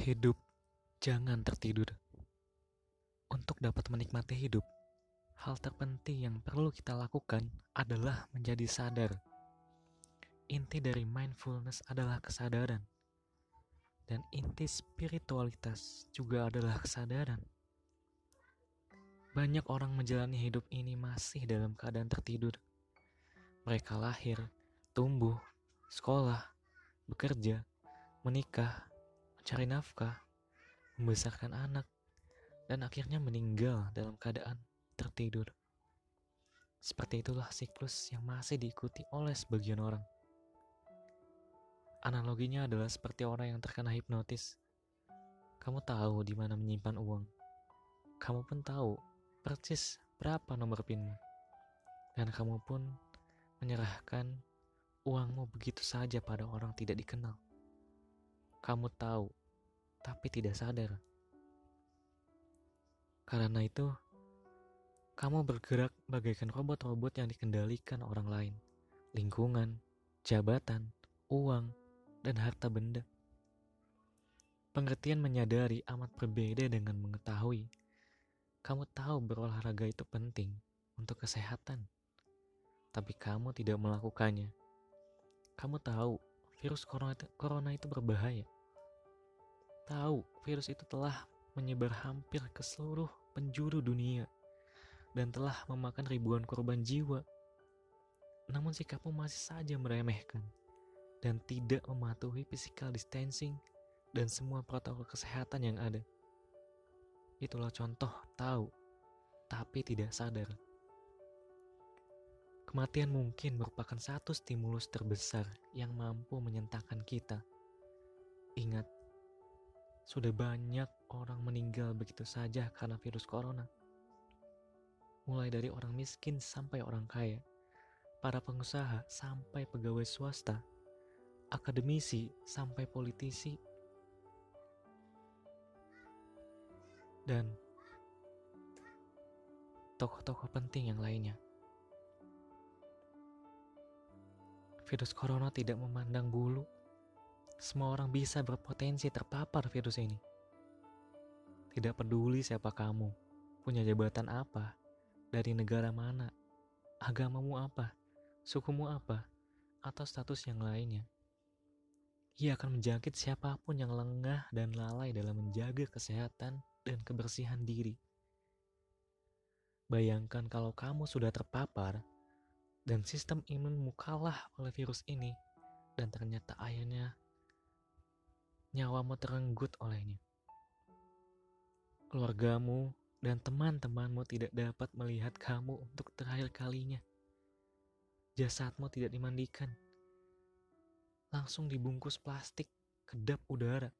Hidup, jangan tertidur. Untuk dapat menikmati hidup, hal terpenting yang perlu kita lakukan adalah menjadi sadar. Inti dari mindfulness adalah kesadaran. Dan inti spiritualitas juga adalah kesadaran. Banyak orang menjalani hidup ini masih dalam keadaan tertidur. Mereka lahir, tumbuh, sekolah, bekerja, menikah, mencari nafkah, membesarkan anak, dan akhirnya meninggal dalam keadaan tertidur. Seperti itulah siklus yang masih diikuti oleh sebagian orang. Analoginya adalah seperti orang yang terkena hipnotis. Kamu tahu di mana menyimpan uang. Kamu pun tahu persis berapa nomor pinmu. Dan kamu pun menyerahkan uangmu begitu saja pada orang tidak dikenal. Kamu tahu, tapi tidak sadar. Karena itu, kamu bergerak bagaikan robot-robot yang dikendalikan orang lain, lingkungan, jabatan, uang, dan harta benda. Pengertian menyadari amat berbeda dengan mengetahui. Kamu tahu berolahraga itu penting untuk kesehatan, tapi kamu tidak melakukannya. Kamu tahu virus corona itu berbahaya. Tahu, virus itu telah menyebar hampir ke seluruh penjuru dunia dan telah memakan ribuan korban jiwa. Namun sikapmu masih saja meremehkan dan tidak mematuhi physical distancing dan semua protokol kesehatan yang ada. Itulah contoh tahu, tapi tidak sadar. Kematian mungkin merupakan satu stimulus terbesar yang mampu menyentakkan kita. Ingat, sudah banyak orang meninggal begitu saja karena virus corona. Mulai dari orang miskin sampai orang kaya, para pengusaha sampai pegawai swasta, akademisi sampai politisi. Dan tokoh-tokoh penting yang lainnya. Virus corona tidak memandang bulu. Semua orang bisa berpotensi terpapar virus ini. Tidak peduli siapa kamu, punya jabatan apa, dari negara mana, agamamu apa, sukumu apa, atau status yang lainnya. Ia akan menjangkit siapapun yang lengah dan lalai dalam menjaga kesehatan dan kebersihan diri. Bayangkan kalau kamu sudah terpapar, dan sistem imunmu kalah oleh virus ini, dan ternyata akhirnya nyawamu terenggut olehnya. Keluargamu dan teman-temanmu tidak dapat melihat kamu untuk terakhir kalinya. Jasadmu tidak dimandikan, langsung dibungkus plastik, kedap udara.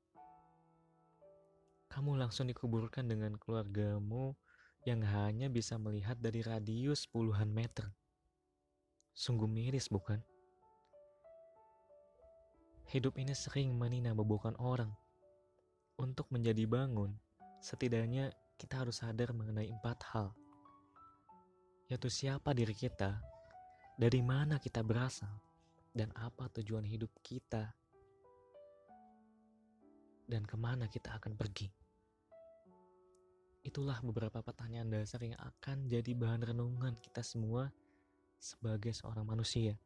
Kamu langsung dikuburkan dengan keluargamu yang hanya bisa melihat dari radius puluhan meter. Sungguh miris, bukan? Hidup ini sering menina bebukan orang. Untuk menjadi bangun, setidaknya kita harus sadar mengenai 4 hal. Yaitu siapa diri kita, dari mana kita berasal, dan apa tujuan hidup kita, dan kemana kita akan pergi. Itulah beberapa pertanyaan dasar yang akan jadi bahan renungan kita semua sebagai seorang manusia.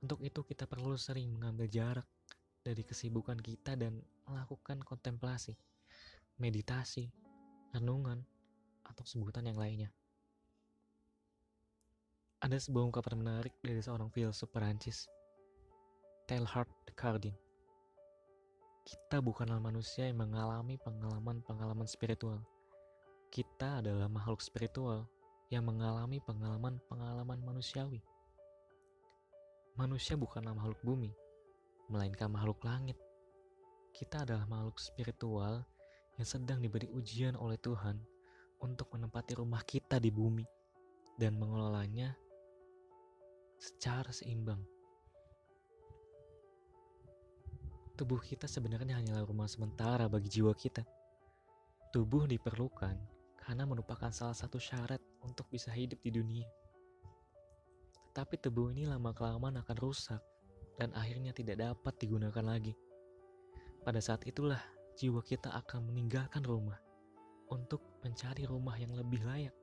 Untuk itu kita perlu sering mengambil jarak dari kesibukan kita dan melakukan kontemplasi, meditasi, renungan, atau sebutan yang lainnya. Ada sebuah ungkapan menarik dari seorang filsuf Perancis, Teilhard de Chardin. Kita bukanlah manusia yang mengalami pengalaman-pengalaman spiritual. Kita adalah makhluk spiritual yang mengalami pengalaman-pengalaman manusiawi. Manusia bukanlah makhluk bumi, melainkan makhluk langit. Kita adalah makhluk spiritual yang sedang diberi ujian oleh Tuhan untuk menempati rumah kita di bumi dan mengelolanya secara seimbang. Tubuh kita sebenarnya hanyalah rumah sementara bagi jiwa kita. Tubuh diperlukan karena merupakan salah satu syarat untuk bisa hidup di dunia. Tetapi tubuh ini lama-kelamaan akan rusak dan akhirnya tidak dapat digunakan lagi. Pada saat itulah jiwa kita akan meninggalkan rumah untuk mencari rumah yang lebih layak.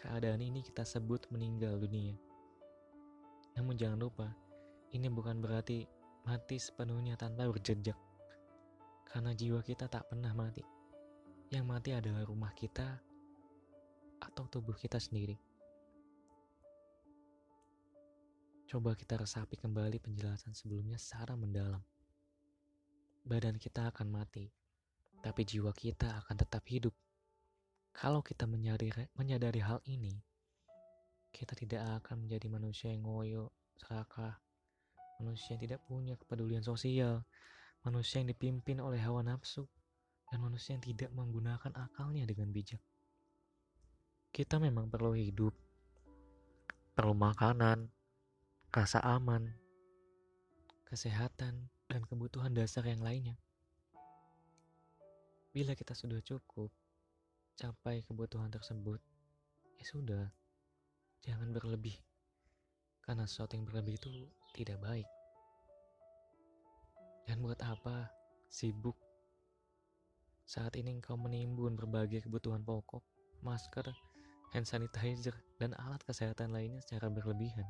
Keadaan ini kita sebut meninggal dunia. Namun jangan lupa, ini bukan berarti mati sepenuhnya tanpa berjejak. Karena jiwa kita tak pernah mati. Yang mati adalah rumah kita atau tubuh kita sendiri. Coba kita resapi kembali penjelasan sebelumnya secara mendalam. Badan kita akan mati, tapi jiwa kita akan tetap hidup. Kalau kita menyadari hal ini, kita tidak akan menjadi manusia yang ngoyo, serakah, manusia yang tidak punya kepedulian sosial, manusia yang dipimpin oleh hawa nafsu, dan manusia yang tidak menggunakan akalnya dengan bijak. Kita memang perlu hidup, perlu makanan, rasa aman, kesehatan, dan kebutuhan dasar yang lainnya. Bila kita sudah cukup capai kebutuhan tersebut, ya sudah, jangan berlebih, karena sesuatu yang berlebih itu tidak baik. Dan buat apa sibuk? Saat ini engkau menimbun berbagai kebutuhan pokok, masker, hand sanitizer, dan alat kesehatan lainnya secara berlebihan.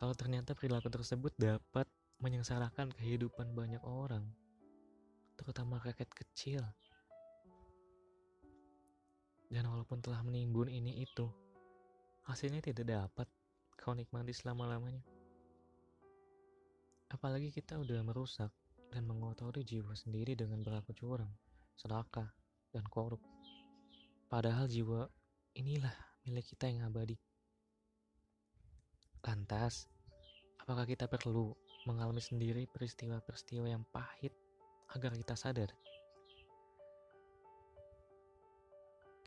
Kalau ternyata perilaku tersebut dapat menyengsarakan kehidupan banyak orang, terutama rakyat kecil. Dan walaupun telah menimbun ini itu, hasilnya tidak dapat kau nikmati selama-lamanya. Apalagi kita udah merusak dan mengotori jiwa sendiri dengan berlaku curang, serakah, dan korup. Padahal jiwa inilah milik kita yang abadi. Lantas, apakah kita perlu mengalami sendiri peristiwa-peristiwa yang pahit agar kita sadar?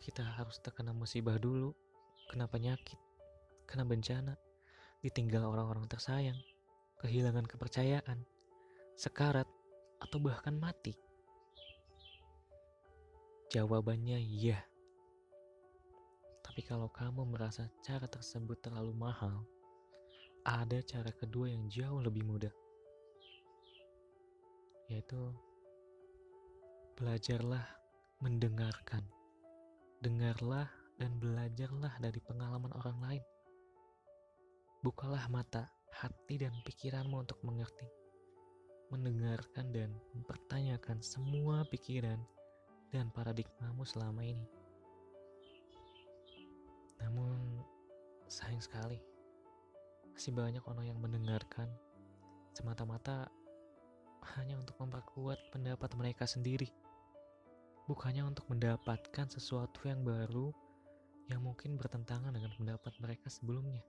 Kita harus terkena musibah dulu, kena penyakit, kena bencana, ditinggal orang-orang tersayang, kehilangan kepercayaan, sekarat, atau bahkan mati. Jawabannya ya. Tapi kalau kamu merasa cara tersebut terlalu mahal, ada cara kedua yang jauh lebih mudah. Yaitu, belajarlah mendengarkan. Dengarlah dan belajarlah dari pengalaman orang lain. Bukalah mata, hati, dan pikiranmu untuk mengerti, mendengarkan, dan mempertanyakan semua pikiran dan paradigmamu selama ini. Namun, sayang sekali, masih banyak orang yang mendengarkan semata-mata hanya untuk memperkuat pendapat mereka sendiri. Bukannya untuk mendapatkan sesuatu yang baru yang mungkin bertentangan dengan pendapat mereka sebelumnya.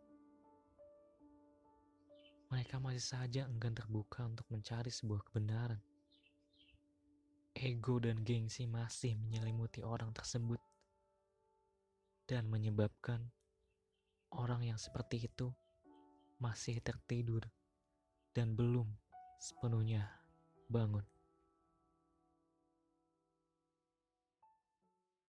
Mereka masih saja enggan terbuka untuk mencari sebuah kebenaran. Ego dan gengsi masih menyelimuti orang tersebut dan menyebabkan orang yang seperti itu masih tertidur dan belum sepenuhnya bangun.